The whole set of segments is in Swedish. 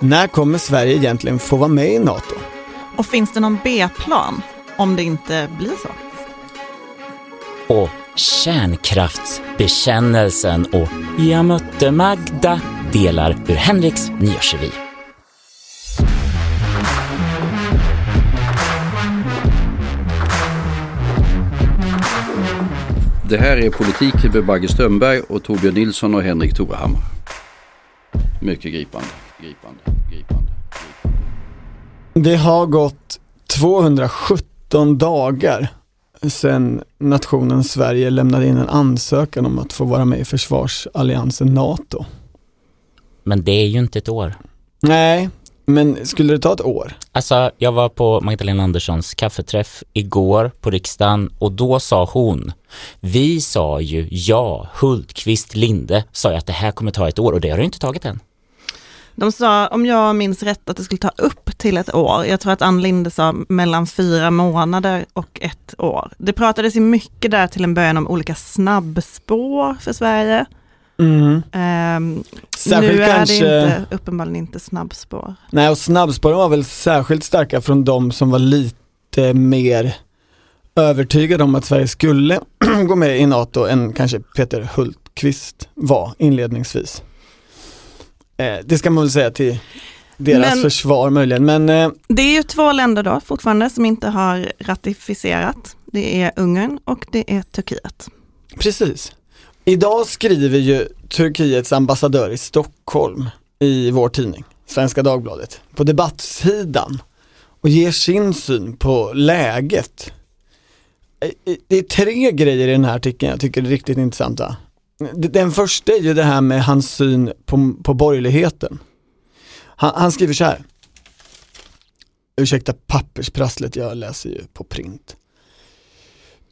När kommer Sverige egentligen få vara med i NATO? Och finns det någon B-plan om det inte blir så? Och kärnkraftsbekännelsen och jag mötte Magda delar ur Henriks nyårsrevy. Det här är Politik med Bagge Stömberg och Torbjörn Nilsson och Henrik Torhammar. Mycket gripande. Det har gått 217 dagar sedan nationen Sverige lämnade in en ansökan om att få vara med i försvarsalliansen NATO. Men det är ju inte ett år. Nej, men skulle det ta ett år? Alltså, jag var på Magdalena Anderssons kaffeträff igår på riksdagen och då sa hon, vi sa ju ja, Hultqvist, Linde sa ju att det här kommer ta ett år och det har det inte tagit än. De sa, om jag minns rätt, att det skulle ta upp till ett år. Jag tror att Ann Linde sa mellan 4 månader och 1 år. Det pratades ju mycket där till en början om olika snabbspår för Sverige. Mm. Nu är kanske... det inte, uppenbarligen inte snabbspår. Nej, och snabbspåren var väl särskilt starka från de som var lite mer övertygade om att Sverige skulle gå med i NATO än kanske Peter Hultqvist var inledningsvis. Det ska man väl säga till deras försvar möjligen. Men, det är ju 2 länder då fortfarande som inte har ratificerat. Det är Ungern och det är Turkiet. Precis. Idag skriver ju Turkiets ambassadör i Stockholm i vår tidning, Svenska Dagbladet, på debattsidan och ger sin syn på läget. Det är 3 grejer i den här artikeln jag tycker är riktigt intressanta. Den första är ju det här med hans syn på borgerligheten. Han skriver så här. Ursäkta pappersprasslet, jag läser ju på print.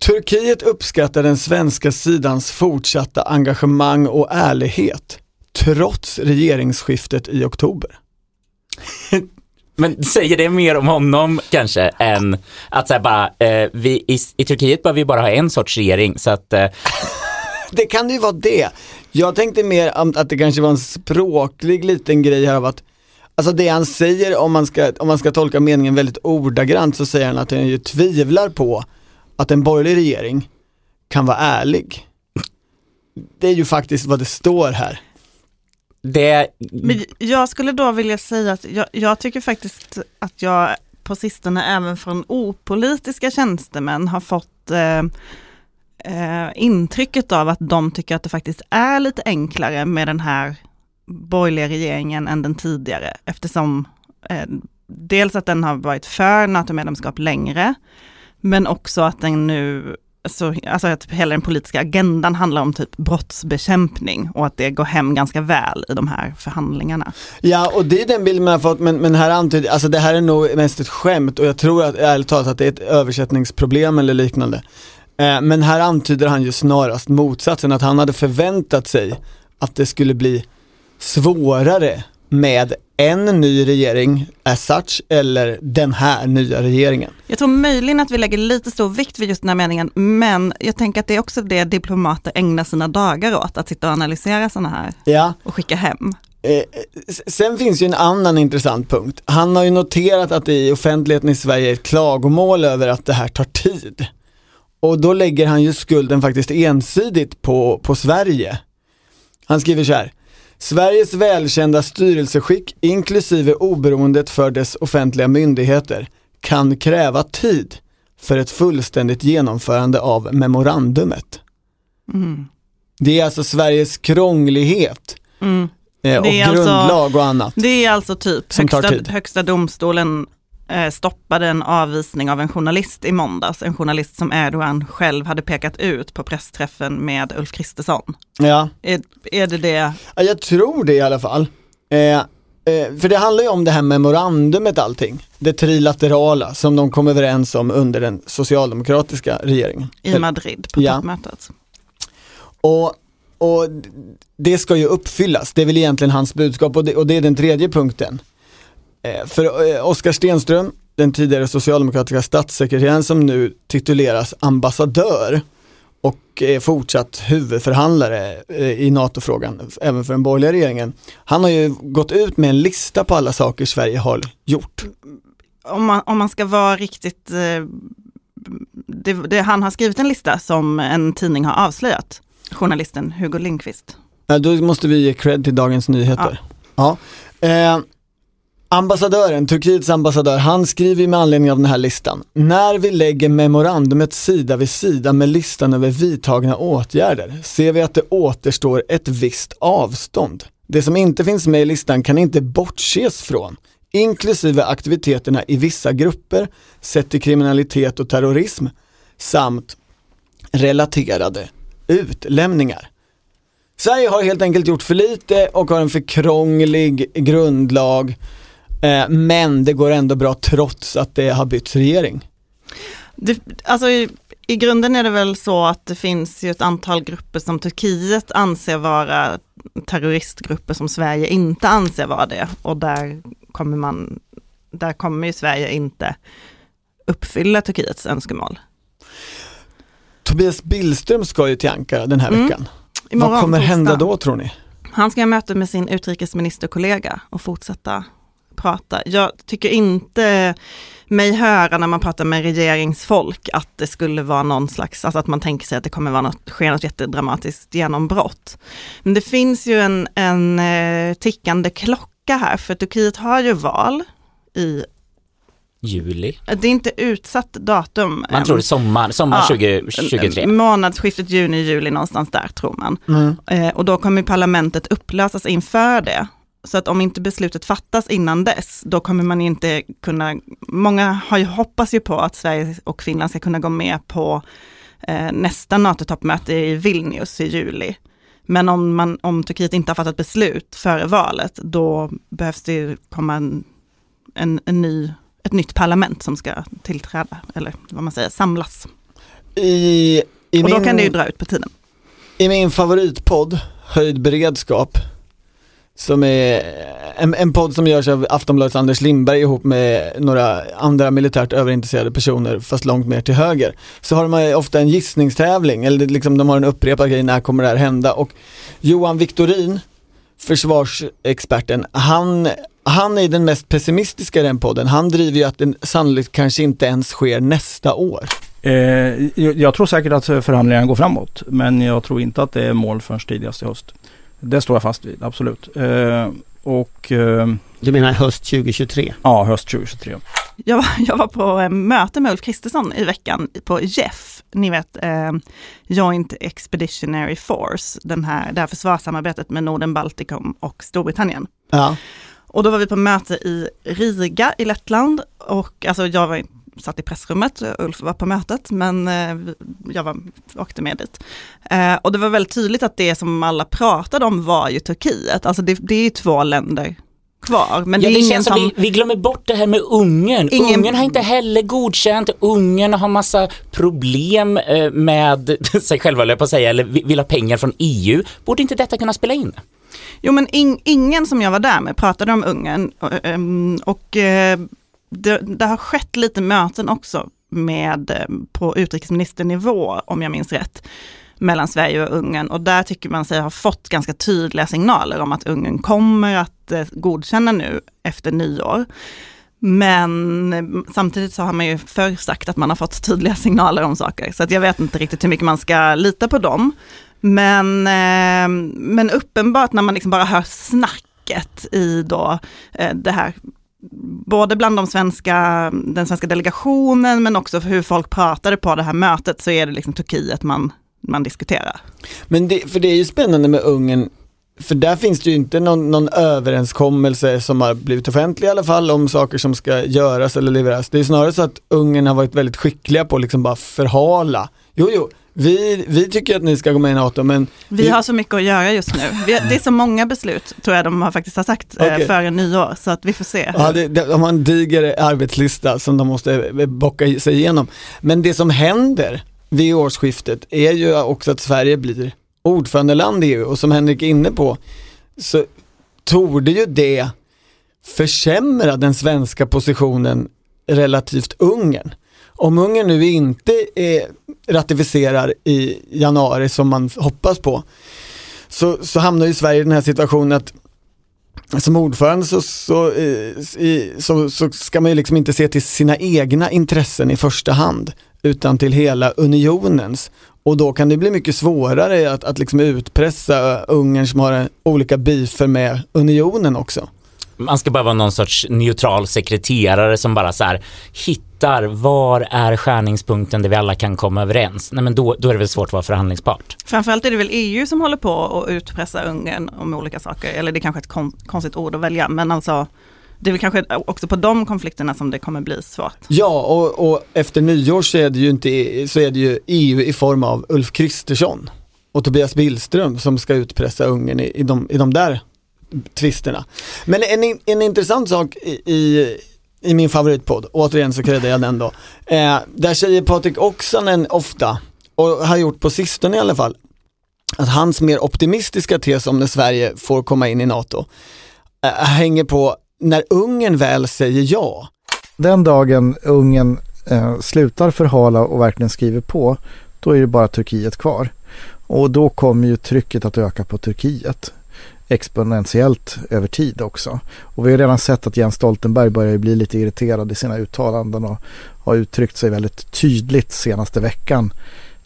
Turkiet uppskattar den svenska sidans fortsatta engagemang och ärlighet trots regeringsskiftet i oktober. Men säger det mer om honom kanske än att så här bara, vi, i Turkiet bör vi bara ha en sorts regering så att... Det kan ju vara det. Jag tänkte mer att det kanske var en språklig liten grej här av att alltså det han säger, om man ska tolka meningen väldigt ordagrant, så säger han att han ju tvivlar på att en borgerlig regering kan vara ärlig. Det är ju faktiskt vad det står här. Men jag skulle då vilja säga att jag tycker faktiskt att jag på sistone även från opolitiska tjänstemän har fått... intrycket av att de tycker att det faktiskt är lite enklare med den här borgerliga regeringen än den tidigare, eftersom dels att den har varit för NATO-medlemskap längre, men också att den nu, alltså att hela den politiska agendan handlar om typ brottsbekämpning och att det går hem ganska väl i de här förhandlingarna. Ja, och det är den bilden man har fått, men här antyder, alltså det här är nog mest ett skämt och jag tror att, ärligt talat, att det är ett översättningsproblem eller liknande. Men här antyder han ju snarast motsatsen, att han hade förväntat sig att det skulle bli svårare med en ny regering as such eller den här nya regeringen. Jag tror möjligen att vi lägger lite stor vikt vid just den här meningen, men jag tänker att det är också det diplomater ägnar sina dagar åt, att sitta och analysera sådana här och skicka hem. Sen finns ju en annan intressant punkt. Han har ju noterat att det i offentligheten i Sverige är ett klagomål över att det här tar tid. Och då lägger han ju skulden faktiskt ensidigt på Sverige. Han skriver så här. Sveriges välkända styrelseskick, inklusive oberoendet för dess offentliga myndigheter, kan kräva tid för ett fullständigt genomförande av memorandumet. Mm. Det är alltså Sveriges krånglighet och grundlag alltså, och annat. Det är alltså typ högsta domstolen... stoppade en avvisning av en journalist i måndags. En journalist som Erdogan själv hade pekat ut på pressträffen med Ulf Kristersson. Ja. Är det det? Ja, jag tror det i alla fall. För det handlar ju om det här memorandumet allting. Det trilaterala som de kom överens om under den socialdemokratiska regeringen. I Madrid på toppmötet. Och det ska ju uppfyllas. Det är väl egentligen hans budskap och det är den tredje punkten. För Oskar Stenström, den tidigare socialdemokratiska statssekreteraren som nu tituleras ambassadör och är fortsatt huvudförhandlare i NATO-frågan, även för den borgerliga regeringen. Han har ju gått ut med en lista på alla saker Sverige har gjort. Om man ska vara riktigt... han har skrivit en lista som en tidning har avslöjat. Journalisten Hugo Lindqvist. Ja, då måste vi ge cred till Dagens Nyheter. Ja. Ja. Ambassadören, Turkiets ambassadör, han skriver med anledning av den här listan: när vi lägger memorandumet sida vid sida med listan över vidtagna åtgärder ser vi att det återstår ett visst avstånd. Det som inte finns med i listan kan inte bortses från, inklusive aktiviteterna i vissa grupper sett till kriminalitet och terrorism samt relaterade utlämningar. Sverige har helt enkelt gjort för lite och har en för krånglig grundlag, men det går ändå bra trots att det har bytt regering. I grunden är det väl så att det finns ju ett antal grupper som Turkiet anser vara terroristgrupper som Sverige inte anser vara det, och där kommer ju Sverige inte uppfylla Turkiets önskemål. Tobias Billström ska ju till Ankara den här veckan. Imorgon, vad kommer hända då, tror ni? Han ska ha möte med sin utrikesministerkollega och fortsätta prata. Jag tycker inte mig höra när man pratar med regeringsfolk att det skulle vara någon slags, alltså att man tänker sig att det kommer vara ske något jättedramatiskt genombrott. Men det finns ju en tickande klocka här, för Turkiet har ju val i juli. Det är inte utsatt datum. Man tror det är sommar 2023. Månadsskiftet juni-juli någonstans där, tror man. Och då kommer parlamentet upplösas inför det. Så att om inte beslutet fattas innan dess, då kommer man inte kunna... Många har ju hoppats ju på att Sverige och Finland ska kunna gå med på nästa NATO-toppmöte i Vilnius i juli. Men om Turkiet inte har fattat beslut före valet, då behövs det ju komma ett nytt parlament som ska tillträda, eller vad man säger, samlas. Och då kan det ju dra ut på tiden. I min favoritpodd, Höjd beredskap, som är en podd som görs av Aftonbladets Anders Lindberg ihop med några andra militärt överintresserade personer, fast långt mer till höger, så har de ofta en gissningstävling, eller liksom de har en upprepad grej: när kommer det här hända? Och Johan Victorin, försvarsexperten, han är den mest pessimistiska i den podden. Han driver ju att det sannolikt kanske inte ens sker nästa år. Jag tror säkert att förhandlingarna går framåt, men jag tror inte att det är mål förrän tidigast i höst. Det står jag fast vid, absolut. Du menar höst 2023? Ja, höst 2023. Jag var på möte med Ulf Kristersson i veckan på JEF, ni vet, Joint Expeditionary Force, det här försvarssamarbetet med Norden, Baltikum och Storbritannien. Ja. Och då var vi på möte i Riga i Lettland, och alltså jag satt i pressrummet, Ulf var på mötet, men jag åkte med dit. Och det var väldigt tydligt att det som alla pratade om var ju Turkiet. Alltså det är ju två länder kvar. Men det känns som vi glömmer bort det här med Ungern. Ungern har inte heller godkänt. Ungern har massa problem med sig själva, eller på att säga, eller vill ha pengar från EU. Borde inte detta kunna spela in? Jo, men ingen som jag var där med pratade om Ungern, och det har skett lite möten också på utrikesministernivå, om jag minns rätt, mellan Sverige och Ungern, och där tycker man sig ha fått ganska tydliga signaler om att Ungern kommer att godkänna nu efter nyår. Men samtidigt så har man ju förr sagt att man har fått tydliga signaler om saker, så att jag vet inte riktigt hur mycket man ska lita på dem. Men uppenbart när man liksom bara hör snacket i då det här, både bland den svenska delegationen, men också för hur folk pratade på det här mötet, så är det liksom Turkiet man diskuterar. Men det är ju spännande med Ungern, för där finns det ju inte någon överenskommelse som har blivit offentlig i alla fall om saker som ska göras eller levereras. Det är snarare så att Ungern har varit väldigt skickliga på att liksom bara förhala. Jo. Vi tycker att ni ska gå med i NATO, men... Vi har så mycket att göra just nu. Det är så många beslut, tror jag de har sagt, okay, före nyår, så att vi får se. Ja, de har en diger arbetslista som de måste bocka sig igenom. Men det som händer vid årsskiftet är ju också att Sverige blir ordförandeland i EU, och som Henrik är inne på så torde ju det försämra den svenska positionen relativt Ungern. Om Ungern nu inte är ratificerar i januari som man hoppas på, så hamnar ju Sverige i den här situationen att som ordförande så ska man ju liksom inte se till sina egna intressen i första hand utan till hela unionens. Och då kan det bli mycket svårare att liksom utpressa Ungern som har olika bifer med unionen också. Man ska bara vara någon sorts neutral sekreterare som bara så här hittar var är skärningspunkten där vi alla kan komma överens. Nej, men då är det väl svårt att vara förhandlingspart. Framförallt är det väl EU som håller på att utpressa Ungern om olika saker. Eller det är kanske ett konstigt ord att välja, men alltså det är väl kanske också på de konflikterna som det kommer bli svårt. Ja, och efter nyår så är det ju EU i form av Ulf Kristersson och Tobias Billström som ska utpressa Ungern i de där tvisterna. Men en intressant sak i min favoritpodd, återigen så krävde jag den då, där säger Patrik Oksanen ofta, och har gjort på sistone i alla fall, att hans mer optimistiska tes om när Sverige får komma in i NATO hänger på när Ungern väl säger ja. Den dagen Ungern slutar förhala och verkligen skriver på, då är det bara Turkiet kvar. Och då kommer ju trycket att öka på Turkiet exponentiellt över tid också. Och vi har redan sett att Jens Stoltenberg börjar bli lite irriterad i sina uttalanden och har uttryckt sig väldigt tydligt senaste veckan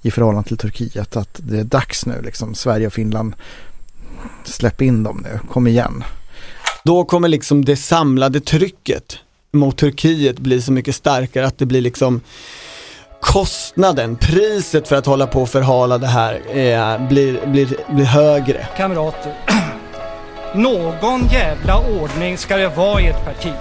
i förhållande till Turkiet att det är dags nu, liksom Sverige och Finland, släpp in dem nu, kom igen. Då kommer liksom det samlade trycket mot Turkiet bli så mycket starkare att det blir liksom kostnaden, priset för att hålla på och förhala det här blir högre. Kamrater, någon jävla ordning ska det vara i ett parti.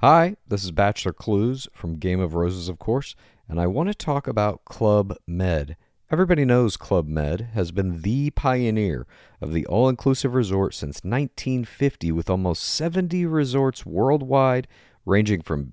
Hi, this is Bachelor Clues from Game of Roses, of course, and I want to talk about Club Med. Everybody knows Club Med has been the pioneer of the all-inclusive resort since 1950 with almost 70 resorts worldwide, ranging from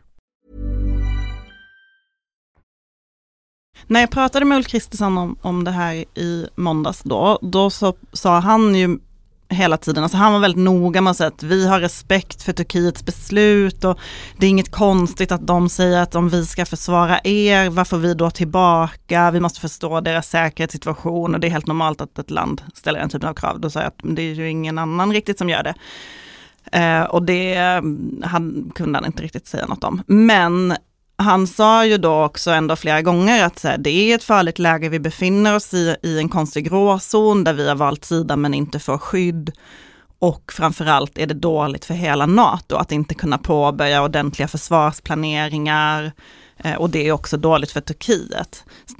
När jag pratade med Ulf Kristersson om det här i måndags då så sa han ju hela tiden. Alltså han var väldigt noga med att säga att vi har respekt för Turkiets beslut och det är inget konstigt att de säger att om vi ska försvara er, varför vi då tillbaka? Vi måste förstå deras säkerhetssituation och det är helt normalt att ett land ställer den typen av krav. Då säger jag att det är ju ingen annan riktigt som gör det. Och det kunde han inte riktigt säga något om. Men han sa ju då också ändå flera gånger att så här, det är ett farligt läge vi befinner oss i en konstig gråzon där vi har valt sida men inte får skydd. Och framförallt är det dåligt för hela NATO att inte kunna påbörja ordentliga försvarsplaneringar. Och det är också dåligt för Turkiet. Så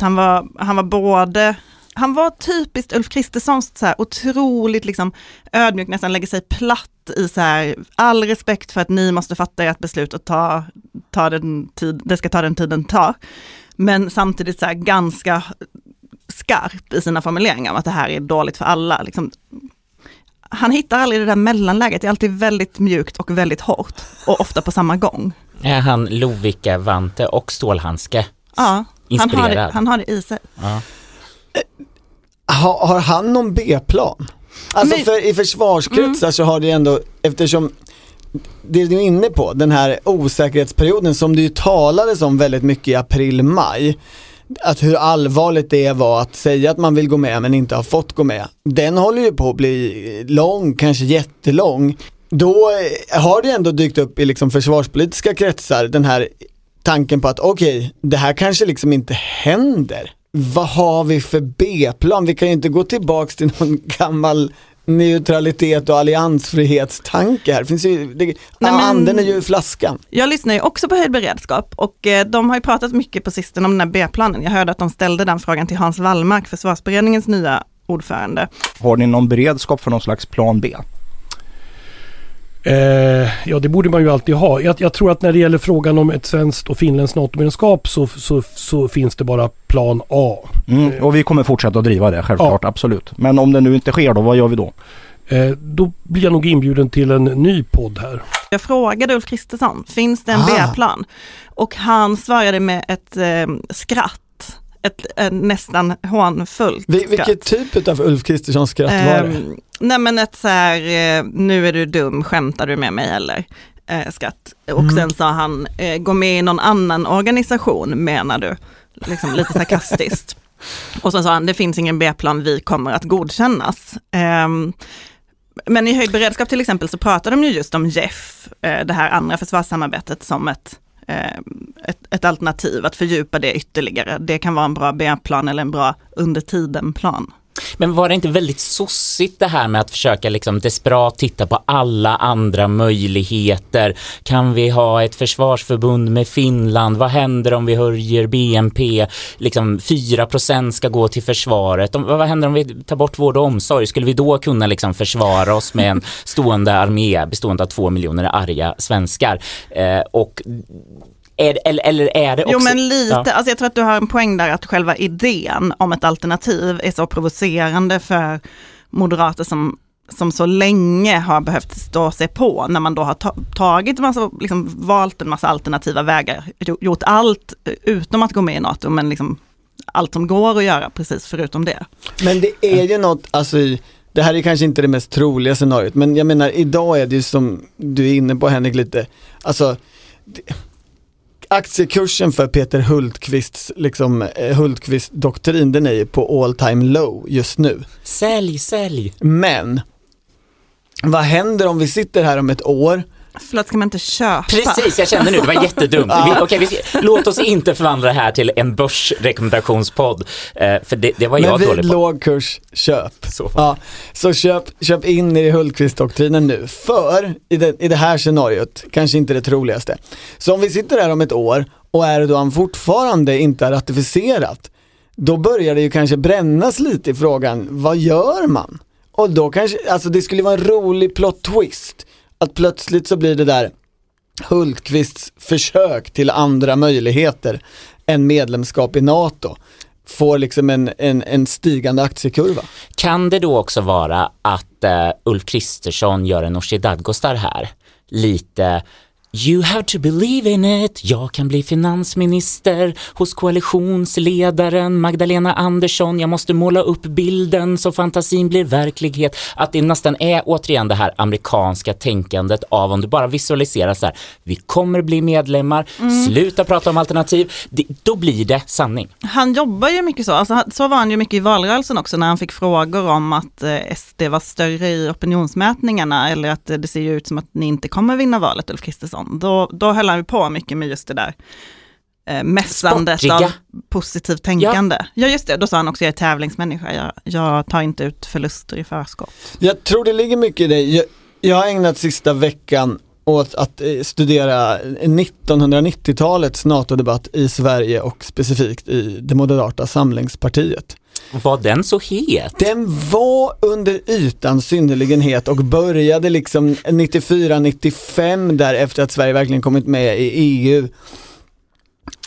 han var typiskt Ulf Kristerssons så här otroligt liksom ödmjuk, nästan lägger sig platt i så här, all respekt för att ni måste fatta ert beslut och ta den tiden tar. Men samtidigt så här ganska skarp i sina formuleringar om att det här är dåligt för alla. Liksom, han hittar aldrig det där mellanläget. Det är alltid väldigt mjukt och väldigt hårt och ofta på samma gång. Är han Lovikka, Vante och Stålhandske? Ja, han har det i sig. Ja. Har han någon B-plan? Alltså i försvarskretsar så har det ändå, eftersom det du är inne på, den här osäkerhetsperioden som det ju talades om väldigt mycket i april-maj, att hur allvarligt det var att säga att man vill gå med men inte har fått gå med, den håller ju på att bli lång, kanske jättelång. Då har det ändå dykt upp i liksom försvarspolitiska kretsar den här tanken på att okej, det här kanske liksom inte händer. Vad har vi för B-plan? Vi kan ju inte gå tillbaka till någon gammal neutralitet och alliansfrihetstanke här. Finns ju, anden är ju i flaskan. Jag lyssnar ju också på Höjd beredskap och de har ju pratat mycket på sistone om den här B-planen. Jag hörde att de ställde den frågan till Hans Wallmark, försvarsberedningens nya ordförande. Har ni någon beredskap för någon slags plan B? Ja, det borde man ju alltid ha. Jag tror att när det gäller frågan om ett svenskt och finländskt NATO-medlemskap så finns det bara plan A. Och vi kommer fortsätta att driva det, självklart, absolut. Men om det nu inte sker då, vad gör vi då? Då blir jag nog inbjuden till en ny podd här. Jag frågade Ulf Kristersson, finns det en B-plan? Och han svarade med ett skratt. Ett nästan hånfullt skratt. Vilket typ av Ulf Kristerssons skratt var det? Nej, men ett så här, nu är du dum, skämtar du med mig eller? Skratt. Och sen sa han, gå med i någon annan organisation, menar du? Liksom lite sarkastiskt. Och sen sa han, det finns ingen B-plan, vi kommer att godkännas. Men i Höjd beredskap till exempel så pratade de ju just om Jeff, det här andra försvarssamarbetet, som ett alternativ, att fördjupa det ytterligare. Det kan vara en bra B-plan eller en bra under tiden-plan. Men var det inte väldigt sossigt det här med att försöka liksom desperat titta på alla andra möjligheter? Kan vi ha ett försvarsförbund med Finland? Vad händer om vi höjer BNP? Liksom 4% ska gå till försvaret. Vad händer om vi tar bort vård och omsorg? Skulle vi då kunna liksom försvara oss med en stående armé bestående av 2 miljoner arga svenskar? Eller är det också... Jo, men lite. Ja. Alltså, jag tror att du har en poäng där, att själva idén om ett alternativ är så provocerande för moderater som så länge har behövt stå sig på, när man då har tagit massa, liksom, valt en massa alternativa vägar, gjort allt utom att gå med i NATO, men liksom allt som går att göra precis förutom det. Men det är ju något, alltså, det här är kanske inte det mest troliga scenariot, men jag menar, idag är det ju, som du är inne på Henrik lite, alltså... Aktiekursen för Peter Hultqvists, liksom, Hultqvist-doktrin, den är ju på all time low just nu. Sälj. Men vad händer om vi sitter här om ett år? Förlåt, ska man inte köpa? Precis, jag kände nu, det var jättedumt. Låt oss inte förvandla här till en börsrekommendationspodd, för det var jag dålig på. Men vid låg kurs, köp. Så köp in i Hultqvist-doktrinen nu, för i det här scenariot, kanske inte det troligaste. Så om vi sitter här om ett år och Erdogan fortfarande inte har ratificerat, då börjar det ju kanske brännas lite i frågan, vad gör man? Och då kanske, alltså, det skulle vara en rolig plot twist, att plötsligt så blir det där Hultqvists försök till andra möjligheter än medlemskap i NATO får liksom en stigande aktiekurva. Kan det då också vara att Ulf Kristersson gör en Nooshi Dadgostar här? Lite... You have to believe in it. Jag kan bli finansminister hos koalitionsledaren Magdalena Andersson. Jag måste måla upp bilden så fantasin blir verklighet. Att det nästan är återigen det här amerikanska tänkandet av, om du bara visualiserar så här, vi kommer bli medlemmar, sluta prata om alternativ, då blir det sanning. Han jobbar ju mycket så. Alltså, så var han ju mycket i valrörelsen också, när han fick frågor om att SD var större i opinionsmätningarna, eller att det ser ju ut som att ni inte kommer vinna valet, Ulf Kristersson. Då höll han ju på mycket med just det där mässandet av positivt tänkande. Ja, just det. Då sa han också, jag är tävlingsmänniska. Jag tar inte ut förluster i förskott. Jag tror det ligger mycket i det. Jag har ägnat sista veckan åt att studera 1990-talets NATO-debatt i Sverige, och specifikt i det moderata samlingspartiet. Var den så het? Den var under ytan synnerligen het, och började liksom 94-95 där, efter att Sverige verkligen kommit med i EU,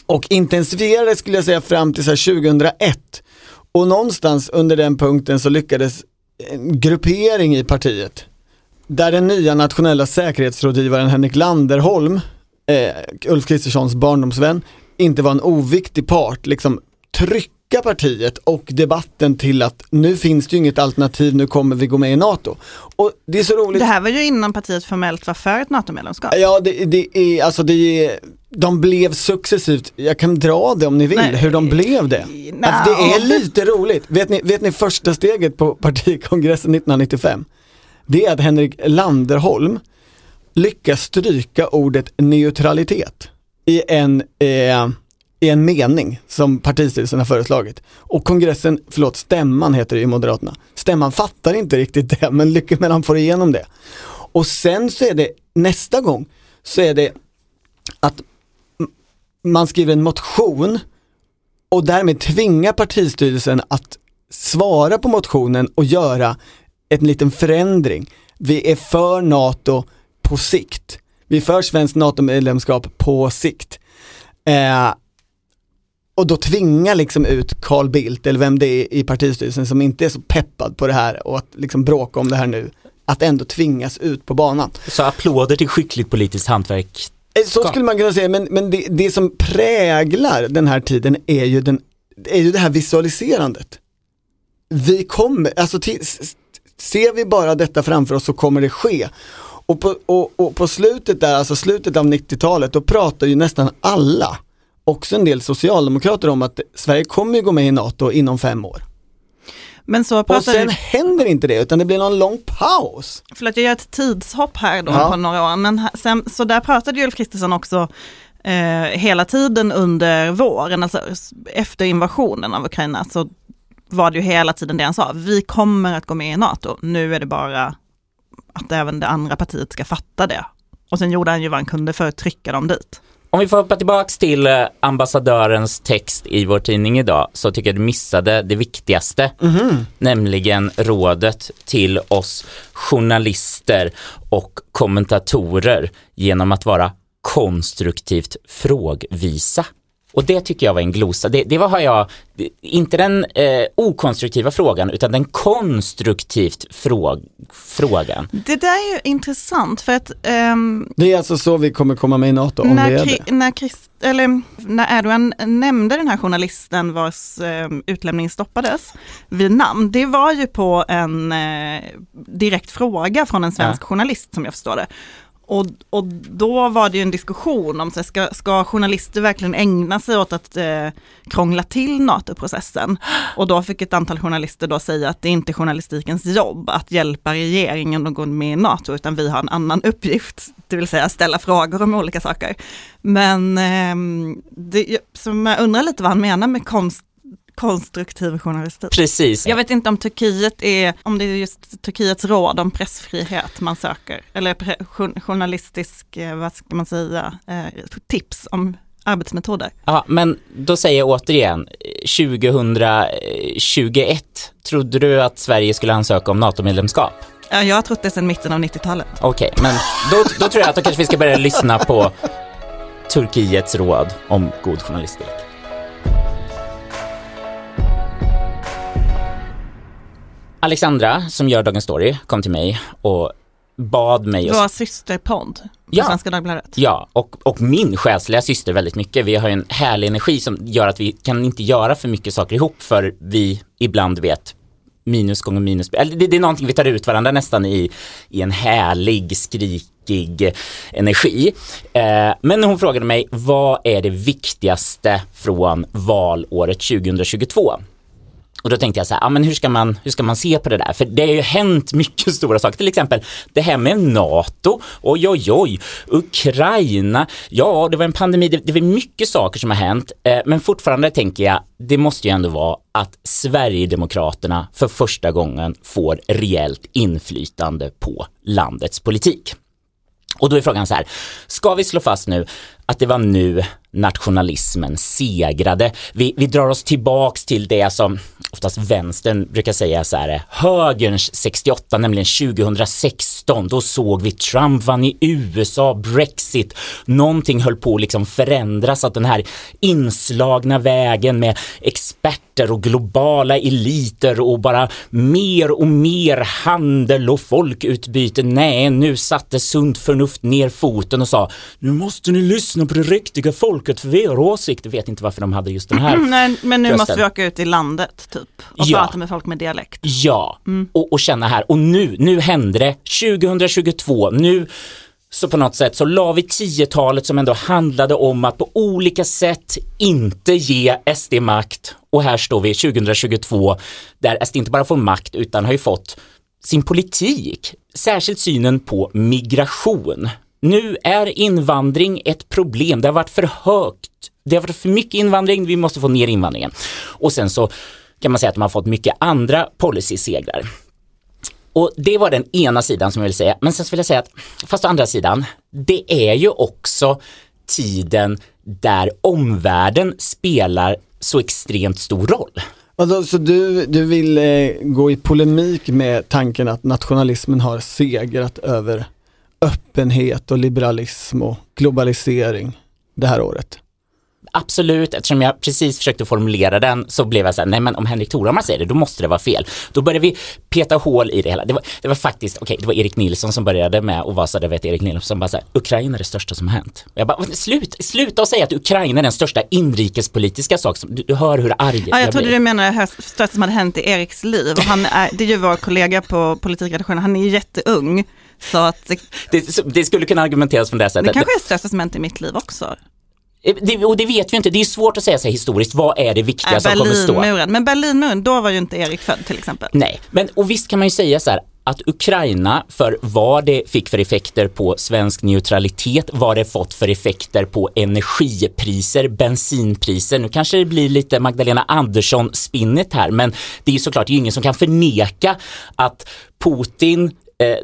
och intensifierades, skulle jag säga, fram till så här 2001. Och någonstans under den punkten så lyckades en gruppering i partiet, där den nya nationella säkerhetsrådgivaren Henrik Landerholm, Ulf Kristerssons barndomsvän, inte var en oviktig part, liksom tryck partiet och debatten till att nu finns det ju inget alternativ, nu kommer vi gå med i NATO. Och det är så roligt. Det här var ju innan partiet formellt var för ett NATO-medlemskap. Ja, de blev successivt, jag kan dra det om ni vill, hur de blev det. No. Alltså, det är lite roligt. Vet ni första steget på partikongressen 1995? Det är att Henrik Landerholm lyckas stryka ordet neutralitet i en mening som partistyrelsen har föreslagit. Och kongressen, stämman heter det i Moderaterna. Stämman fattar inte riktigt det, men lyckas med att han får igenom det. Och sen så är det, nästa gång, så är det att man skriver en motion och därmed tvingar partistyrelsen att svara på motionen och göra en liten förändring. Vi är för NATO på sikt. Vi för svenskt NATO-medlemskap på sikt. Och då tvingar liksom ut Carl Bildt eller vem det är i partistyrelsen som inte är så peppad på det här och att liksom bråka om det här nu, att ändå tvingas ut på banan. Så applåder till skickligt politiskt hantverk. Så skulle man kunna säga, men det som präglar den här tiden är ju det här visualiserandet. Vi kommer, alltså ser vi bara detta framför oss så kommer det ske. Och på slutet där, alltså slutet av 90-talet, då pratar ju nästan alla, också en del socialdemokrater, om att Sverige kommer ju gå med i NATO inom 5 år. Men så och sen händer inte det, utan det blir någon lång paus. Förlåt, jag gör ett tidshopp här då på några år. Men sen, så där pratade ju Ulf Kristersson också hela tiden under våren, alltså efter invasionen av Ukraina, så var det ju hela tiden det han sa. Vi kommer att gå med i NATO. Nu är det bara att även det andra partiet ska fatta det. Och sen gjorde han ju vad han kunde för att trycka dem dit. Om vi får hoppa tillbaka till ambassadörens text i vår tidning idag, så tycker jag du missade det viktigaste, nämligen rådet till oss journalister och kommentatorer genom att vara konstruktivt frågvisa. Och det tycker jag var en glosa. Det var inte den okonstruktiva frågan, utan den konstruktivt frågan. Det där är ju intressant för att... det är alltså så vi kommer komma med i NATO om det är det. När Erdogan nämnde den här journalisten vars utlämning stoppades vid namn, det var ju på en direkt fråga från en svensk journalist som jag förstår det. Och då var det ju en diskussion om att ska journalister verkligen ägna sig åt att krångla till NATO-processen. Och då fick ett antal journalister då säga att det inte är journalistikens jobb att hjälpa regeringen att gå med i NATO, utan vi har en annan uppgift, det vill säga ställa frågor om olika saker. Men som jag undrar lite vad han menar med konstruktiv journalistik. Precis. Jag vet inte om det är just Turkiets råd om pressfrihet man söker, eller journalistisk, vad ska man säga, tips om arbetsmetoder. Ja, men då säger jag återigen, 2021, trodde du att Sverige skulle ansöka om NATO-medlemskap? Ja, jag har trott det sedan mitten av 90-talet. Okej, men då tror jag att då kanske vi ska börja lyssna på Turkiets råd om god journalistik. Alexandra, som gör Dagens Story, kom till mig och bad mig... Vår systerpodd på Svenska Dagbladet. Ja, och min själsliga syster väldigt mycket. Vi har ju en härlig energi som gör att vi kan inte göra för mycket saker ihop, för vi ibland vet minus gånger minus... Eller det är någonting vi tar ut varandra nästan i en härlig, skrikig energi. Men hon frågade mig, vad är det viktigaste från valåret 2022? Och då tänkte jag så här, men hur ska man se på det där? För det har ju hänt mycket stora saker. Till exempel det här med NATO, oj, Ukraina. Ja, det var en pandemi, det var mycket saker som har hänt. Men fortfarande tänker jag, det måste ju ändå vara att Sverigedemokraterna för första gången får rejält inflytande på landets politik. Och då är frågan så här, ska vi slå fast nu att det var nu nationalismen segrade? Vi drar oss tillbaks till det som oftast vänstern brukar säga så här, högerns 68, nämligen 2016, då såg vi Trump vann i USA, Brexit, någonting höll på liksom förändras, att den här inslagna vägen med experter och globala eliter och bara mer och mer handel och folkutbyte, nej, nu satte sunt förnuft ner foten och sa, nu måste ni lyssna på det riktiga folket, för vi har åsikt. Jag vet inte varför de hade just den här nej, men nu rösten. Måste vi åka ut i landet typ och prata med folk med dialekt. Ja, och känna här. Och nu hände det 2022. Nu så på något sätt så la vi 10-talet som ändå handlade om att på olika sätt inte ge SD makt. Och här står vi 2022 där SD inte bara får makt utan har ju fått sin politik. Särskilt synen på migration. Nu är invandring ett problem. Det har varit för högt. Det har varit för mycket invandring. Vi måste få ner invandringen. Och sen så kan man säga att man har fått mycket andra policy-segrar. Och det var den ena sidan som jag vill säga. Men sen så vill jag säga att, fast å andra sidan, det är ju också tiden där omvärlden spelar så extremt stor roll. Alltså, så du vill gå i polemik med tanken att nationalismen har segrat över öppenhet och liberalism och globalisering det här året? Absolut, eftersom jag precis försökte formulera den så blev jag så här, nej men om Henrik Torhammar säger det, då måste det vara fel. Då började vi peta hål i det hela. Det var faktiskt, det var Erik Nilsson som började med och vad sa det, vet Erik Nilsson bara så här, Ukraina är det största som har hänt. Jag bara, sluta och säga att Ukraina är den största inrikespolitiska sak som, du hör hur arg jag blir. Ja, jag trodde du menade det största som hade hänt i Eriks liv. Och han är, det är ju vår kollega på politikredaktionen, han är ju jätteung. Så att det skulle kunna argumenteras från det sättet. Det kanske är det största som hänt i mitt liv också. Och det vet vi inte, det är svårt att säga sig historiskt, vad är det viktiga som kommer att stå? Men Berlinmuren, då var ju inte Erik född till exempel. Nej, men och visst kan man ju säga så här, att Ukraina för vad det fick för effekter på svensk neutralitet, vad det fått för effekter på energipriser, bensinpriser. Nu kanske det blir lite Magdalena Andersson-spinnet här, men det är ju såklart ingen som kan förneka att Putin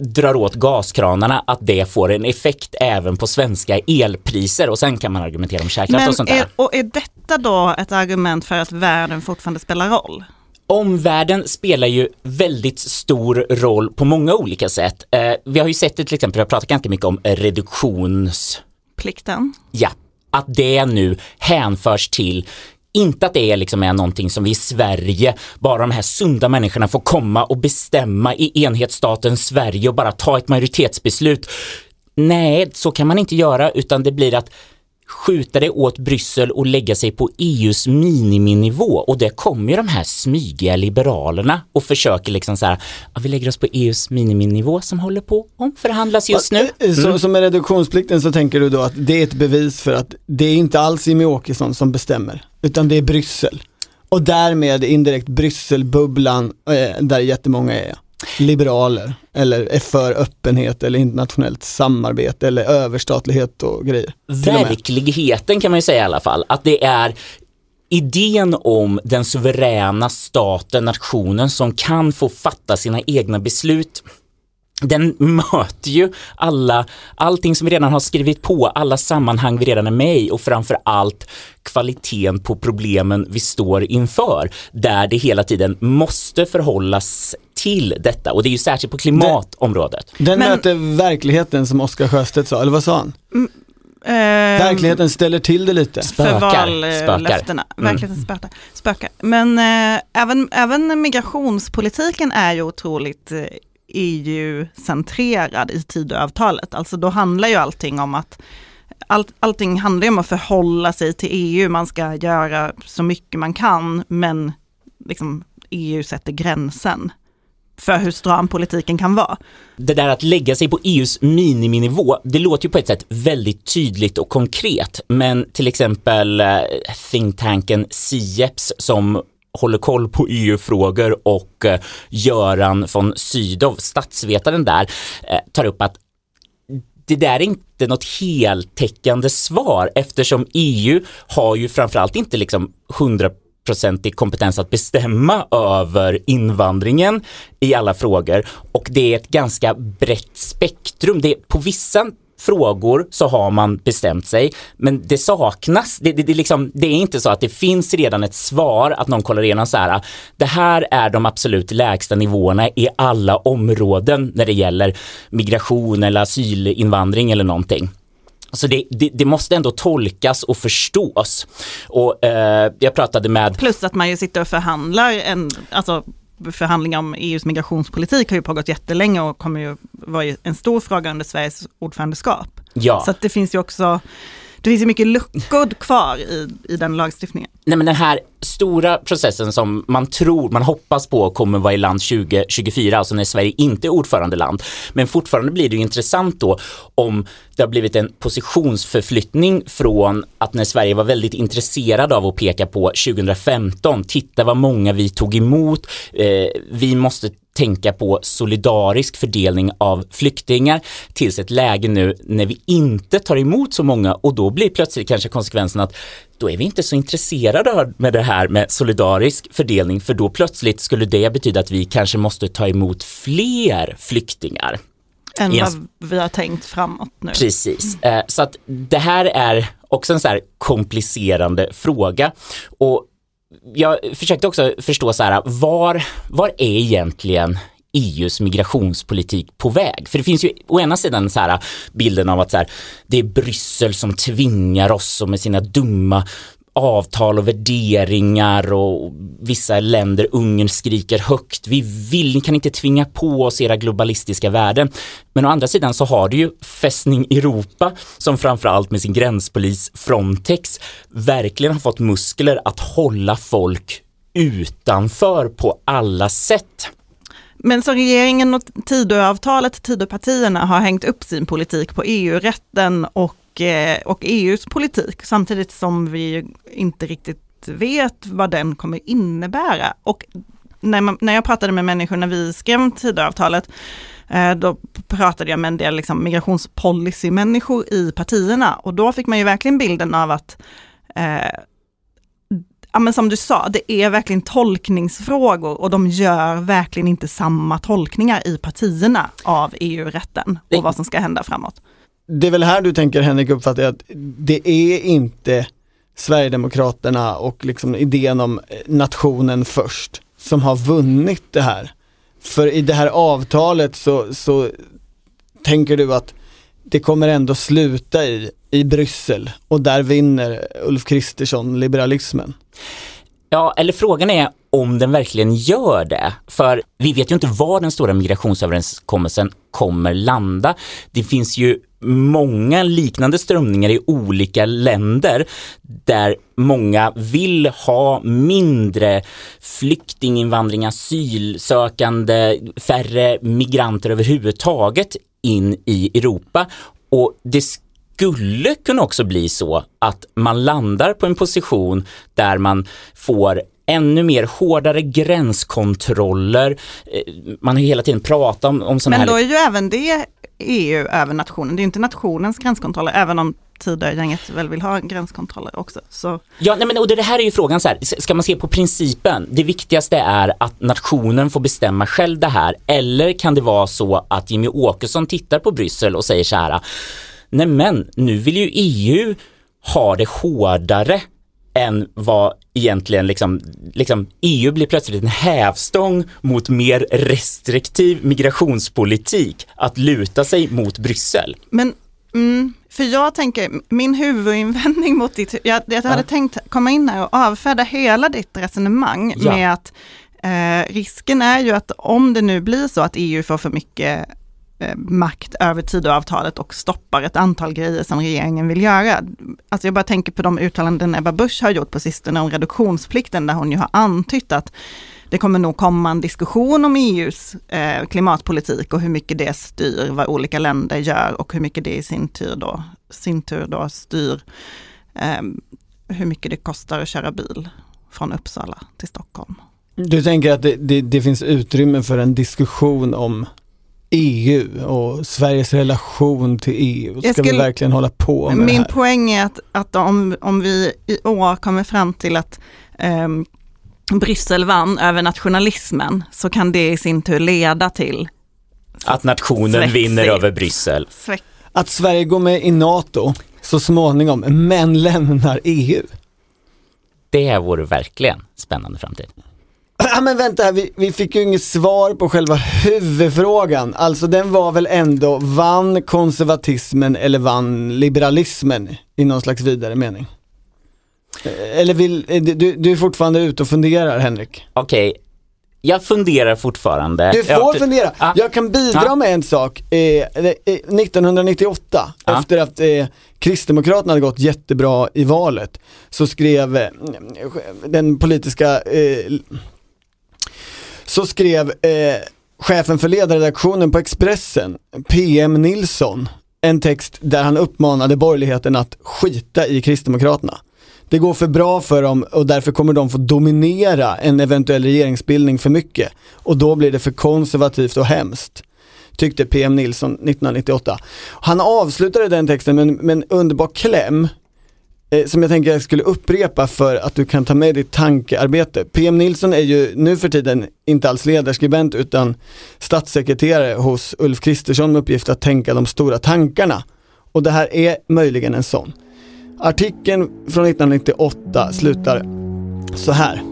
drar åt gaskranarna, att det får en effekt även på svenska elpriser, och sen kan man argumentera om kärnkraft och sånt där. Och är detta då ett argument för att världen fortfarande spelar roll? Omvärlden spelar ju väldigt stor roll på många olika sätt. Vi har ju sett det till exempel, vi har pratat ganska mycket om reduktionsplikten. Ja, att det nu hänförs till inte att det liksom är någonting som vi i Sverige, bara de här sunda människorna får komma och bestämma i enhetsstaten Sverige och bara ta ett majoritetsbeslut. Nej, så kan man inte göra, utan det blir att skjuta det åt Bryssel och lägga sig på EUs miniminivå, och det kommer ju de här smygiga liberalerna och försöker liksom så här, vi lägger oss på EUs miniminivå som håller på om förhandlas just nu. Så med reduktionsplikten så tänker du då att det är ett bevis för att det är inte alls Jimmy Åkesson som bestämmer, utan det är Bryssel, och därmed indirekt Brysselbubblan där jättemånga är liberaler eller är för öppenhet eller internationellt samarbete eller överstatlighet och grejer. Verkligheten kan man ju säga i alla fall, att det är idén om den suveräna staten, nationen som kan få fatta sina egna beslut. Den möter ju allting som vi redan har skrivit på, alla sammanhang vi redan är med i, och framför allt kvaliteten på problemen vi står inför, där det hela tiden måste förhållas till detta, och det är ju särskilt på klimatområdet. Den möter verkligheten, som Oskar Sjöstedt sa, eller vad sa han? Verkligheten ställer till det lite. Spökar. Men även migrationspolitiken är ju otroligt EU-centrerad i Tidöavtalet. Alltså då handlar ju allting om att allting handlar om att förhålla sig till EU. Man ska göra så mycket man kan, men liksom EU sätter gränsen för hur stram politiken kan vara. Det där att lägga sig på EUs miniminivå, det låter ju på ett sätt väldigt tydligt och konkret, men till exempel thinktanken CIEPS som håller koll på EU-frågor och Göran von Sydow, statsvetaren där, tar upp att det där är inte något heltäckande svar, eftersom EU har ju framförallt inte liksom 100-procentig kompetens att bestämma över invandringen i alla frågor, och det är ett ganska brett spektrum. Det är på vissa frågor så har man bestämt sig, men det saknas, det är inte så att det finns redan ett svar, att någon kollar igenom så här, det här är de absolut lägsta nivåerna i alla områden när det gäller migration eller asylinvandring eller någonting. Så det måste ändå tolkas och förstås. Och jag pratade med... Plus att man ju sitter och förhandlar förhandlingar om EUs migrationspolitik har ju pågått jättelänge och kommer ju vara en stor fråga under Sveriges ordförandeskap. Ja. Så att det finns ju också, det finns ju mycket luckor kvar i den lagstiftningen. Nej, men den här stora processen som man tror, man hoppas på kommer vara i land 2024, alltså när Sverige inte är ordförandeland. Men fortfarande blir det ju intressant då om det har blivit en positionsförflyttning från att när Sverige var väldigt intresserad av att peka på 2015, titta vad många vi tog emot, vi måste tänka på solidarisk fördelning av flyktingar, tills ett läge nu när vi inte tar emot så många, och då blir plötsligt kanske konsekvensen att då är vi inte så intresserade med det här med solidarisk fördelning, för då plötsligt skulle det betyda att vi kanske måste ta emot fler flyktingar än vad vi har tänkt framåt nu. Precis, så att det här är också en så här komplicerande fråga, och jag försökte också förstå så här, var är egentligen EUs migrationspolitik på väg? För det finns ju å ena sidan så här bilden av att så här, det är Bryssel som tvingar oss och med sina dumma avtal och värderingar, och vissa länder, Ungern, skriker högt. Vi kan inte tvinga på oss era globalistiska värden. Men å andra sidan så har du ju Fästning Europa som framförallt med sin gränspolis Frontex verkligen har fått muskler att hålla folk utanför på alla sätt. Men så regeringen och Tidöavtalet, Tidöpartierna har hängt upp sin politik på EU-rätten och EUs politik, samtidigt som vi inte riktigt vet vad den kommer innebära. Och när jag pratade med människor när vi skrev Tidöavtalet, då pratade jag med en del liksom migrationspolicymänniskor i partierna, och då fick man ju verkligen bilden av att ja, men som du sa, det är verkligen tolkningsfrågor, och de gör verkligen inte samma tolkningar i partierna av EU-rätten och vad som ska hända framåt. Det är väl här du tänker, Henrik, uppfattar jag, att det är inte Sverigedemokraterna och liksom idén om nationen först som har vunnit det här. För i det här avtalet så tänker du att det kommer ändå sluta i Bryssel, och där vinner Ulf Kristersson liberalismen. Ja, eller frågan är om den verkligen gör det. För vi vet ju inte var den stora migrationsöverenskommelsen kommer landa. Det finns ju många liknande strömningar i olika länder där många vill ha mindre flyktinginvandring, asylsökande, färre migranter överhuvudtaget in i Europa. Och det skulle kunna också bli så att man landar på en position där man får ännu mer hårdare gränskontroller. Man har hela tiden pratat om sådana här... Men då är ju även det EU över nationen. Det är inte nationens gränskontroller, även om Tidögänget väl vill ha gränskontroller också. Så... Ja, nej, men, och det här är ju frågan så här, ska man se på principen? Det viktigaste är att nationen får bestämma själv det här, eller kan det vara så att Jimmy Åkesson tittar på Bryssel och säger så här: nej men, nu vill ju EU ha det hårdare än vad egentligen liksom EU blir plötsligt en hävstång mot mer restriktiv migrationspolitik att luta sig mot Bryssel. Men för jag tänker, min huvudinvändning mot ditt, jag hade tänkt komma in här och avfärda hela ditt resonemang med att risken är ju att om det nu blir så att EU får för mycket makt över Tidöavtalet och stoppar ett antal grejer som regeringen vill göra. Alltså jag bara tänker på de uttalanden Ebba Busch har gjort på sistone om reduktionsplikten, där hon ju har antytt att det kommer nog komma en diskussion om EUs klimatpolitik och hur mycket det styr vad olika länder gör, och hur mycket det i sin tur då styr hur mycket det kostar att köra bil från Uppsala till Stockholm. Du tänker att det finns utrymme för en diskussion om EU och Sveriges relation till EU. Ska vi verkligen hålla på med det här? Min poäng är att om vi i år kommer fram till att Bryssel vann över nationalismen, så kan det i sin tur leda till att nationen vinner över Bryssel. Att Sverige går med i NATO så småningom, men lämnar EU. Det vore verkligen spännande framtid. Ja, men vänta, vi fick ju inget svar på själva huvudfrågan. Alltså den var väl ändå, vann konservatismen eller vann liberalismen i någon slags vidare mening? Eller du är fortfarande ute och funderar, Henrik. Okej, jag funderar fortfarande. Du får fundera. Jag kan bidra med en sak. 1998, efter att Kristdemokraterna hade gått jättebra i valet, så skrev den politiska... Så skrev chefen för ledarredaktionen på Expressen, P.M. Nilsson, en text där han uppmanade borgerligheten att skita i Kristdemokraterna. Det går för bra för dem, och därför kommer de få dominera en eventuell regeringsbildning för mycket. Och då blir det för konservativt och hemskt, tyckte P.M. Nilsson 1998. Han avslutade den texten med en underbar kläm som jag tänker jag skulle upprepa för att du kan ta med ditt tankearbete. P.M. Nilsson är ju nu för tiden inte alls ledarskribent utan statssekreterare hos Ulf Kristersson med uppgift att tänka de stora tankarna. Och det här är möjligen en sån. Artikeln från 1998 slutar så här.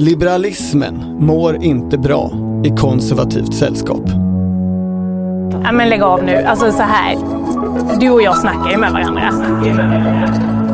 Liberalismen mår inte bra i konservativt sällskap. Ja, men lägg av nu. Alltså så här. Du och jag snackar ju med varandra. Ja,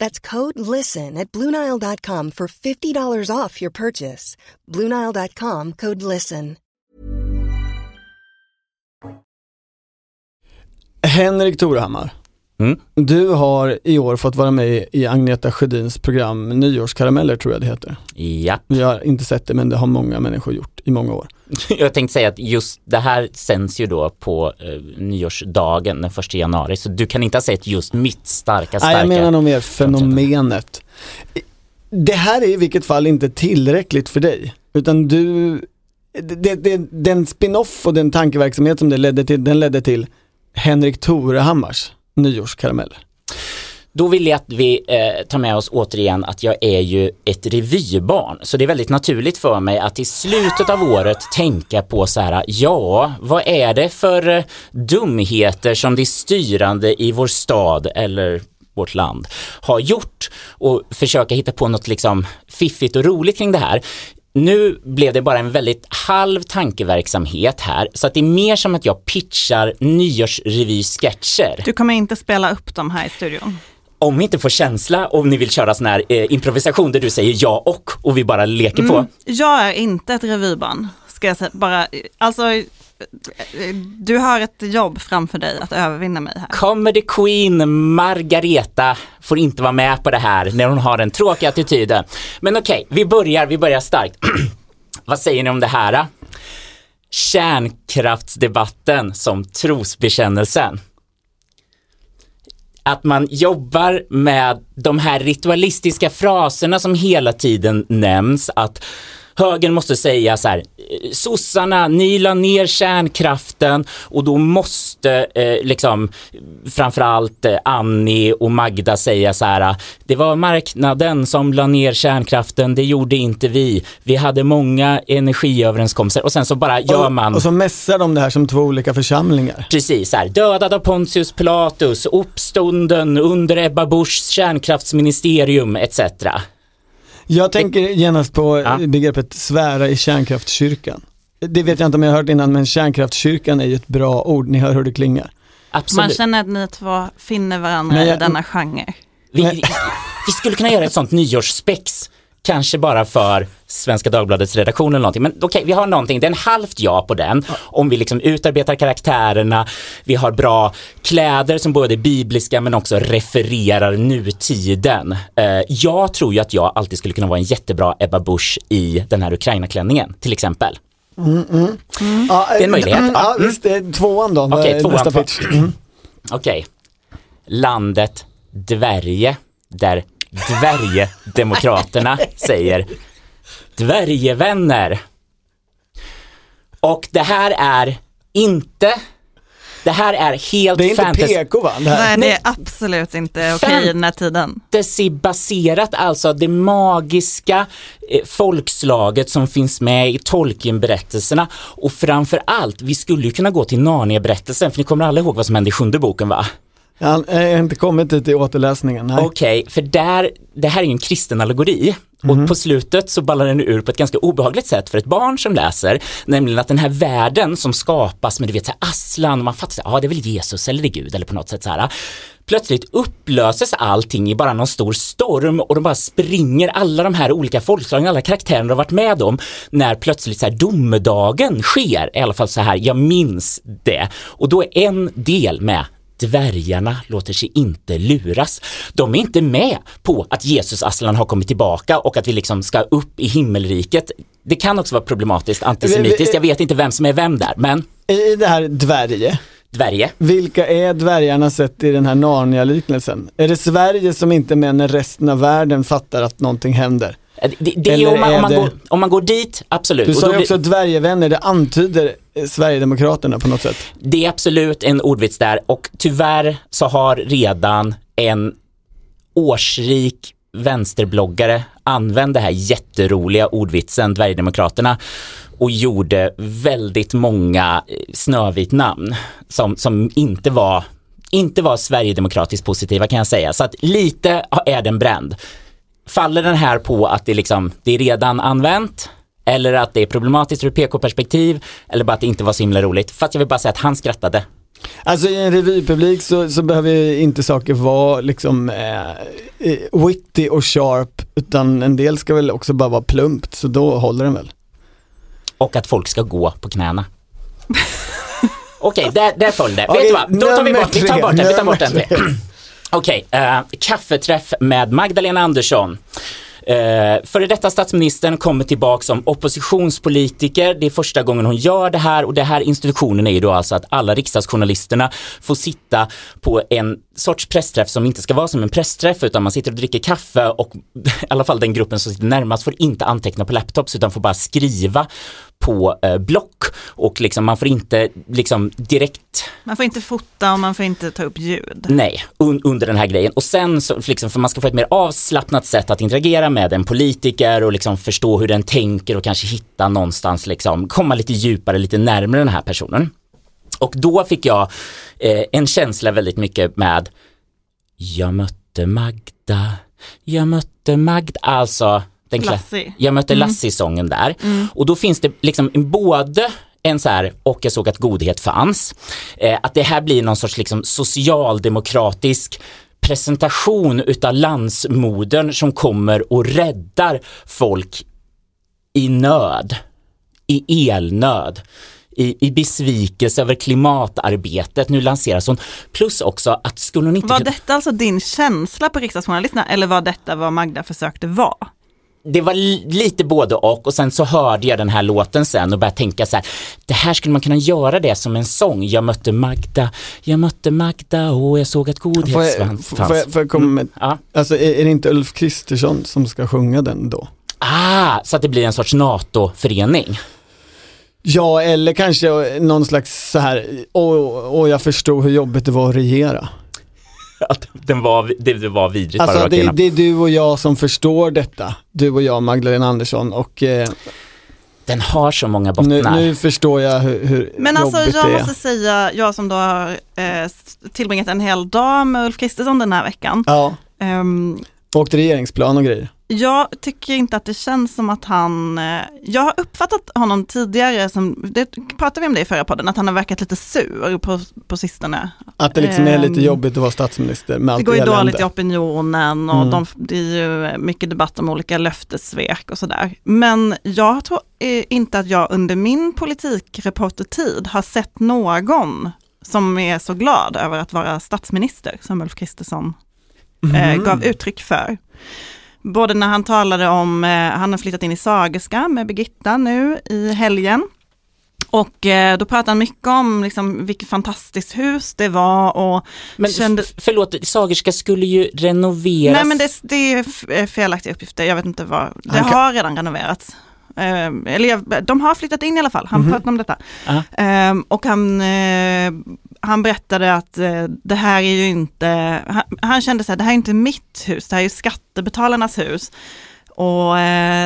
That's code LISTEN at BlueNile.com for $50 off your purchase. BlueNile.com, code LISTEN. Henrik Torhammar, du har i år fått vara med i Agneta Sjödins program Nyårskarameller, tror jag det heter. Ja. Jag har inte sett det, men det har många människor gjort i många år. Jag tänkte säga att just det här sänds ju då på nyårsdagen den 1 januari, så du kan inte ha sett just mitt starka. Nej, jag menar nog mer fenomenet. Det här är i vilket fall inte tillräckligt för dig, utan den spin-off och den tankeverksamhet som det ledde till, den ledde till Henrik Torhammars nyårskaramell. Då vill jag att vi tar med oss återigen att jag är ju ett revybarn. Så det är väldigt naturligt för mig att i slutet av året tänka på så här, ja, vad är det för dumheter som det styrande i vår stad eller vårt land har gjort, och försöka hitta på något liksom fiffigt och roligt kring det här. Nu blev det bara en väldigt halv tankeverksamhet här, så att det är mer som att jag pitchar nyårsrevy-sketcher. Du kommer inte spela upp dem här i studion? Om vi inte får känsla, om ni vill köra sån här improvisation där du säger ja och vi bara leker på. Jag är inte ett revybarn, ska jag säga. Bara, alltså, du har ett jobb framför dig att övervinna mig här. Comedy Queen Margareta får inte vara med på det här när hon har den tråkiga attityden. Men okej, vi börjar starkt. Vad säger ni om det här då? Kärnkraftsdebatten som trosbekännelsen. Att man jobbar med de här ritualistiska fraserna som hela tiden nämns, att högern måste säga så här: sossarna, ni la ner kärnkraften, och då måste liksom framförallt Annie och Magda säga så här: det var marknaden som la ner kärnkraften, det gjorde inte vi. Vi hade många energiöverenskommelser, och sen så bara gör man. Och så mässar de det här som två olika församlingar. Precis, så här: dödad av Pontius Pilatus, uppstånden under Ebba Buschs kärnkraftsministerium etc. Jag tänker genast på begreppet svära i kärnkraftskyrkan. Det vet jag inte om jag har hört innan, men kärnkraftskyrkan är ju ett bra ord. Ni hör hur det klingar. Absolut. Man känner att ni två finner varandra i denna genre. Vi skulle kunna göra ett sånt nyårsspex, kanske bara för Svenska Dagbladets redaktion eller någonting. Men okej, vi har någonting. Det är en halvt ja på den. Om vi liksom utarbetar karaktärerna. Vi har bra kläder som både är bibliska men också refererar nutiden. Jag tror ju att jag alltid skulle kunna vara en jättebra Ebba Busch i den här Ukraina-klänningen, till exempel. Det är en möjlighet. Ja, visst. Tvåan då. Okej, tvåan. Okej. Landet Dverige, där Dvärgedemokraterna säger dvärgevänner. Och det här är helt fantasy. Det är inte PK, va? Nej, det är absolut inte okej i den här tiden. Fantasy-baserat, alltså det magiska folkslaget som finns med i Tolkien-berättelserna. Och framförallt, vi skulle ju kunna gå till Narnia-berättelsen, för ni kommer alla ihåg vad som hände i 7:e boken, va? Jag har inte kommit dit i återläsningen. Okej, för det här är ju en kristen allegori. Och på slutet så ballar den ur på ett ganska obehagligt sätt för ett barn som läser. Nämligen att den här världen som skapas med, du vet, så här Aslan, och man fattar att det är väl Jesus eller det är Gud eller på något sätt så här. Plötsligt upplöses allting i bara någon stor storm, och de bara springer alla de här olika folkslagen, alla karaktärerna har varit med om, när plötsligt så här domedagen sker. I alla fall så här, jag minns det. Och då är en del med: dvärgarna låter sig inte luras. De är inte med på att Jesus Aslan har kommit tillbaka och att vi liksom ska upp i himmelriket. Det kan också vara problematiskt, antisemitiskt. Jag vet inte vem som är vem där, men i det här Dvärge. Vilka är dvärgarna sett i den här Narnia-liknelsen? Är det Sverige som inte menar resten av världen fattar att någonting händer? Om man går dit, absolut. Du sa ju också dvärgevänner, det antyder Sverigedemokraterna på något sätt. Det är absolut en ordvits där, och tyvärr så har redan en årsrik vänsterbloggare använde det här jätteroliga ordvitsen Sverigedemokraterna och gjorde väldigt många snövit namn som inte var sverigedemokratiskt positiva, kan jag säga. Så att lite är den bränd. Faller den här på att det är redan använt, eller att det är problematiskt ur PK-perspektiv, eller bara att det inte var så himla roligt? Fast jag vill bara säga att han skrattade. Alltså i en revypublik så behöver inte saker vara witty och sharp, utan en del ska väl också bara vara plumpt, så då håller den väl. Och att folk ska gå på knäna. Okej, där följde. Vet du vad? Då tar vi bort den. Vi tar bort den. Okej, kaffeträff med Magdalena Andersson. Före detta statsministern kommer tillbaka som oppositionspolitiker. Det är första gången hon gör det här, och det här institutionen är ju då alltså att alla riksdagsjournalisterna får sitta på en sorts pressträff som inte ska vara som en pressträff, utan man sitter och dricker kaffe, och i alla fall den gruppen som sitter närmast får inte anteckna på laptops utan får bara skriva på block, och man får inte direkt... Man får inte fota och man får inte ta upp ljud. Nej, under den här grejen. Och sen så, för man ska få ett mer avslappnat sätt att interagera med en politiker och förstå hur den tänker och kanske hitta någonstans, komma lite djupare, lite närmare den här personen. Och då fick jag en känsla väldigt mycket med Jag mötte Magda. Alltså... Jag mötte Lassie-sången där. Och då finns det både en så här, och jag såg att godhet fanns, att det här blir någon sorts socialdemokratisk presentation utav landsmodern som kommer och räddar folk i nöd, i elnöd, i besvikelse över klimatarbetet. Nu lanseras hon. Plus också att skulle hon inte... Var detta alltså din känsla på riksdagsjournalisterna, eller var detta vad Magda försökte vara? Det var lite både och sen så hörde jag den här låten sen och började tänka så här: det här skulle man kunna göra det som en sång. Jag mötte Magda och jag såg att godhet fanns. Får jag komma med? Alltså är det inte Ulf Kristersson som ska sjunga den då? Så att det blir en sorts NATO-förening. Ja, eller kanske någon slags så här, och jag förstod hur jobbigt det var att regera. Att det var vidrigt. Alltså det är du och jag som förstår detta. Du och jag, Magdalena Andersson. Och den har så många bottnar. Nu förstår jag hur men alltså jag måste säga, jag som då har tillbringat en hel dag med Ulf Kristersson den här veckan. Ja. Åkt regeringsplan och grejer. Jag tycker inte att det känns som att han... Jag har uppfattat honom tidigare som... Det pratade vi om det i förra podden, att han har verkat lite sur på sistone. Att det är lite jobbigt att vara statsminister med allt det går ju dåligt i opinionen och det är ju mycket debatt om olika löftesvek och sådär. Men jag tror inte att jag under min politikreportertid har sett någon som är så glad över att vara statsminister som Ulf Kristersson gav uttryck för. Både när han talade om, han har flyttat in i Sagerska med Birgitta nu i helgen. Och då pratade han mycket om vilket fantastiskt hus det var. Och men kände... förlåt, Sagerska skulle ju renoveras. Nej, men det är felaktiga uppgifter, jag vet inte vad. Det har redan renoverats. De har flyttat in i alla fall, han pratade om detta. Och han berättade att det här är ju inte, han kände så här, det här är inte mitt hus, det här är ju skattebetalarnas hus, och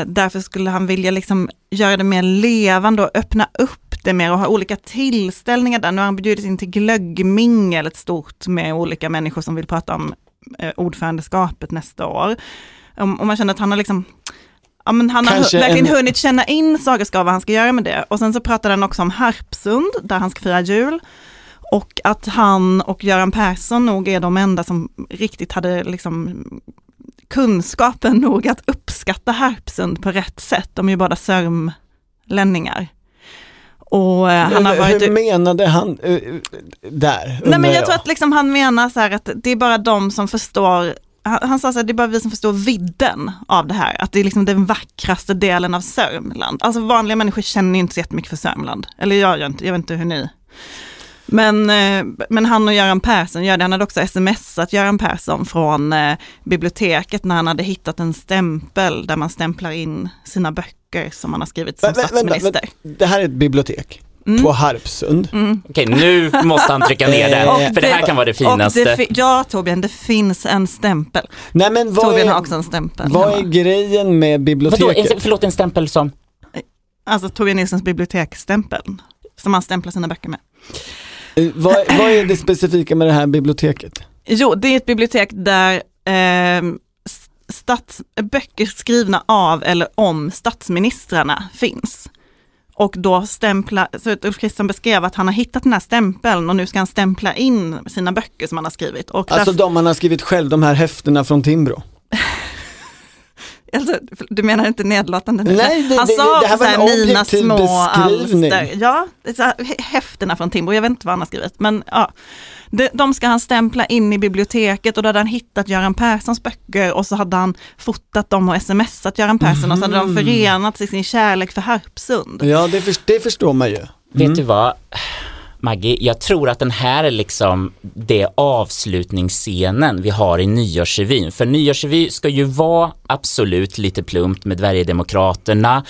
därför skulle han vilja göra det mer levande och öppna upp det mer och ha olika tillställningar där. Nu har han bjudit in till glöggmingel ett stort med olika människor som vill prata om ordförandeskapet nästa år, och man känner att han har ja, men han har verkligen hunnit känna in Sagerska, vad han ska göra med det. Och sen så pratade han också om Harpsund, där han ska fira jul. Och att han och Göran Persson nog är de enda som riktigt hade kunskapen nog att uppskatta Harpsund på rätt sätt. De är ju båda sörmlänningar. Och han har varit... Hur menade han där? Nej, men jag tror att han menar så här att det är bara de som förstår... Han sa att det är bara vi som förstår vidden av det här. Att det är den vackraste delen av Sörmland. Alltså vanliga människor känner ju inte så jättemycket för Sörmland. Eller jag vet inte hur ni... Men han och Göran Persson gör det. Han hade också smsat Göran Persson från biblioteket när han hade hittat en stämpel där man stämplar in sina böcker som han har skrivit som statsminister. Vänta, det här är ett bibliotek. Mm. På Harpsund. Mm. Okej, nu måste han trycka ner den. För det här kan vara det finaste. Ja, Torbjörn, det finns en stämpel. Nej, men Torbjörn har också en stämpel. Vad är grejen med biblioteket? Vadå, förlåt, en stämpel som? Alltså Torbjörn Nilssons biblioteksstämpel. Som han stämplar sina böcker med. Vad är det specifika med det här biblioteket? Jo, det är ett bibliotek där böcker skrivna av eller om statsministrarna finns. Och då så Ulf Kristersson beskrev att han har hittat den här stämpeln och nu ska han stämpla in sina böcker som han har skrivit. Och alltså de han har skrivit själv, de här häfterna från Timbro? Alltså, du menar inte nedlåtande nu? Nej, det här var en objektiv beskrivning. Alster. Ja, häfterna från Timbro, jag vet inte vad han har skrivit. Men ja, de ska han stämpla in i biblioteket och då hade han hittat Göran Perssons böcker och så hade han fotat dem och smsat Göran Persson och så hade de förenats i sin kärlek för Harpsund. Ja, det förstår man ju. Vet du vad, Maggie, jag tror att den här är liksom det avslutningsscenen vi har i nyårsrevyn. För nyårsrevyn ska ju vara absolut lite plumpt med Sverigedemokraterna.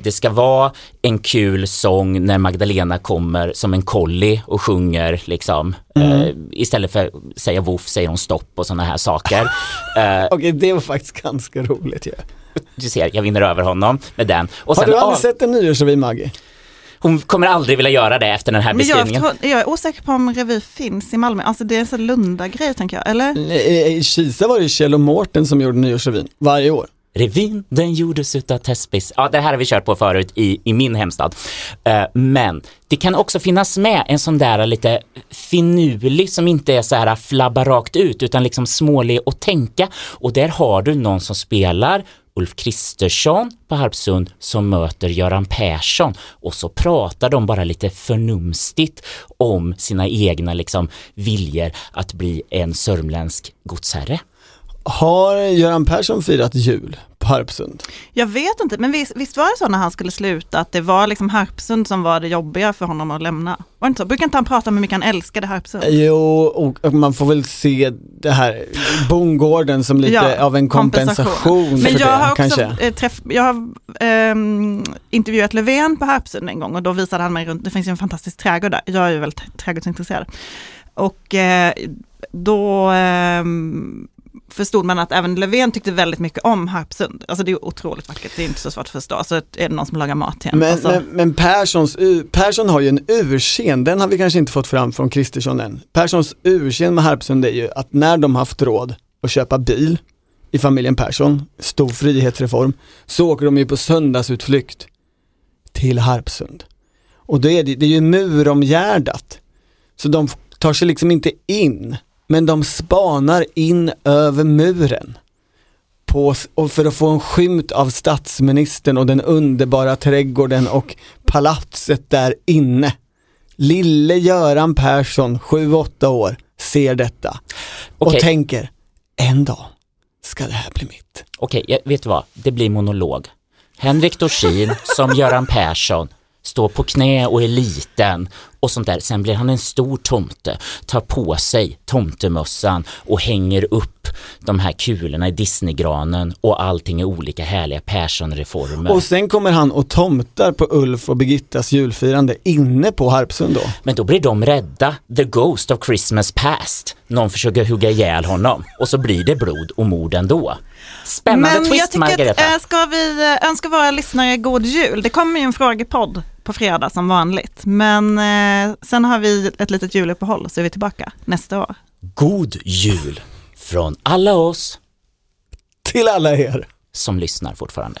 Det ska vara en kul sång när Magdalena kommer som en collie och sjunger liksom. Istället för att säga voff säger hon stopp och sådana här saker. Okej, det var faktiskt ganska roligt ju. Du ser, jag vinner över honom med den. Och har du aldrig sett en nyårsrevyn, Maggie? Hon kommer aldrig vilja göra det efter den här beskrivningen. Jag är osäker på om revy finns i Malmö. Alltså det är en sån Lunda-grej, tänker jag, eller? I Kisa var det Kjell och Mårten som gjorde nyårsrevyn varje år. Revyn, den gjordes utav Tespis. Ja, det här har vi kört på förut i min hemstad. Men det kan också finnas med en sån där lite finurlig som inte är så här flabba rakt ut utan liksom smålig och tänka. Och där har du någon som spelar Ulf Kristersson på Harpsund som möter Göran Persson och så pratar de bara lite förnumstigt om sina egna liksom viljor att bli en sörmländsk godsherre. Har Göran Persson firat jul på Harpsund? Jag vet inte, men visst var det så när han skulle sluta att det var liksom Harpsund som var det jobbiga för honom att lämna? Var det inte så? Brukar inte han prata om hur mycket han älskade Harpsund? Jo, och man får väl se det här bondgården som lite av en kompensation för det, kanske. Jag har intervjuat Löfven på Harpsund en gång och då visade han mig runt. Det finns ju en fantastisk trädgård där. Jag är ju väldigt trädgårdsintresserad. Och då... förstod man att även Löfven tyckte väldigt mycket om Harpsund. Alltså det är otroligt vackert, det är inte så svårt att förstå. Alltså är det någon som lagar mat igen? Men Persson har ju en urscen, den har vi kanske inte fått fram från Kristersson än. Perssons urscen med Harpsund är ju att när de haft råd att köpa bil i familjen Persson, stor frihetsreform, så åker de ju på söndagsutflykt till Harpsund. Och det är ju muromgärdat. Så de tar sig liksom inte in. Men de spanar in över muren och för att få en skymt av statsministern och den underbara trädgården och palatset där inne. Lille Göran Persson, 7-8 år, ser detta och tänker, en dag ska det här bli mitt. Okej, vet du vad? Det blir monolog. Henrik Torsin som Göran Persson. Står på knä och är liten och sånt där. Sen blir han en stor tomte, tar på sig tomtemössan och hänger upp de här kulorna i Disneygranen och allting är olika härliga Persson-reformer. Och sen kommer han och tomtar på Ulf och Birgittas julfirande inne på Harpsund då. Men då blir de rädda. The Ghost of Christmas Past. Någon försöker hugga ihjäl honom och så blir det blod och mord ändå. Spännande twist, Margareta. Men jag tycker att ska vi önska våra lyssnare god jul? Det kommer ju en frågepodd på fredag som vanligt. Men sen har vi ett litet juluppehåll så är vi tillbaka nästa år. God jul från alla oss till alla er som lyssnar fortfarande.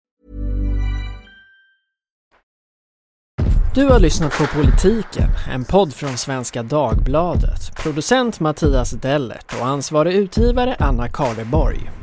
Du har lyssnat på Politiken, en podd från Svenska Dagbladet. Producent Mattias Dellert och ansvarig utgivare Anna Karleborg.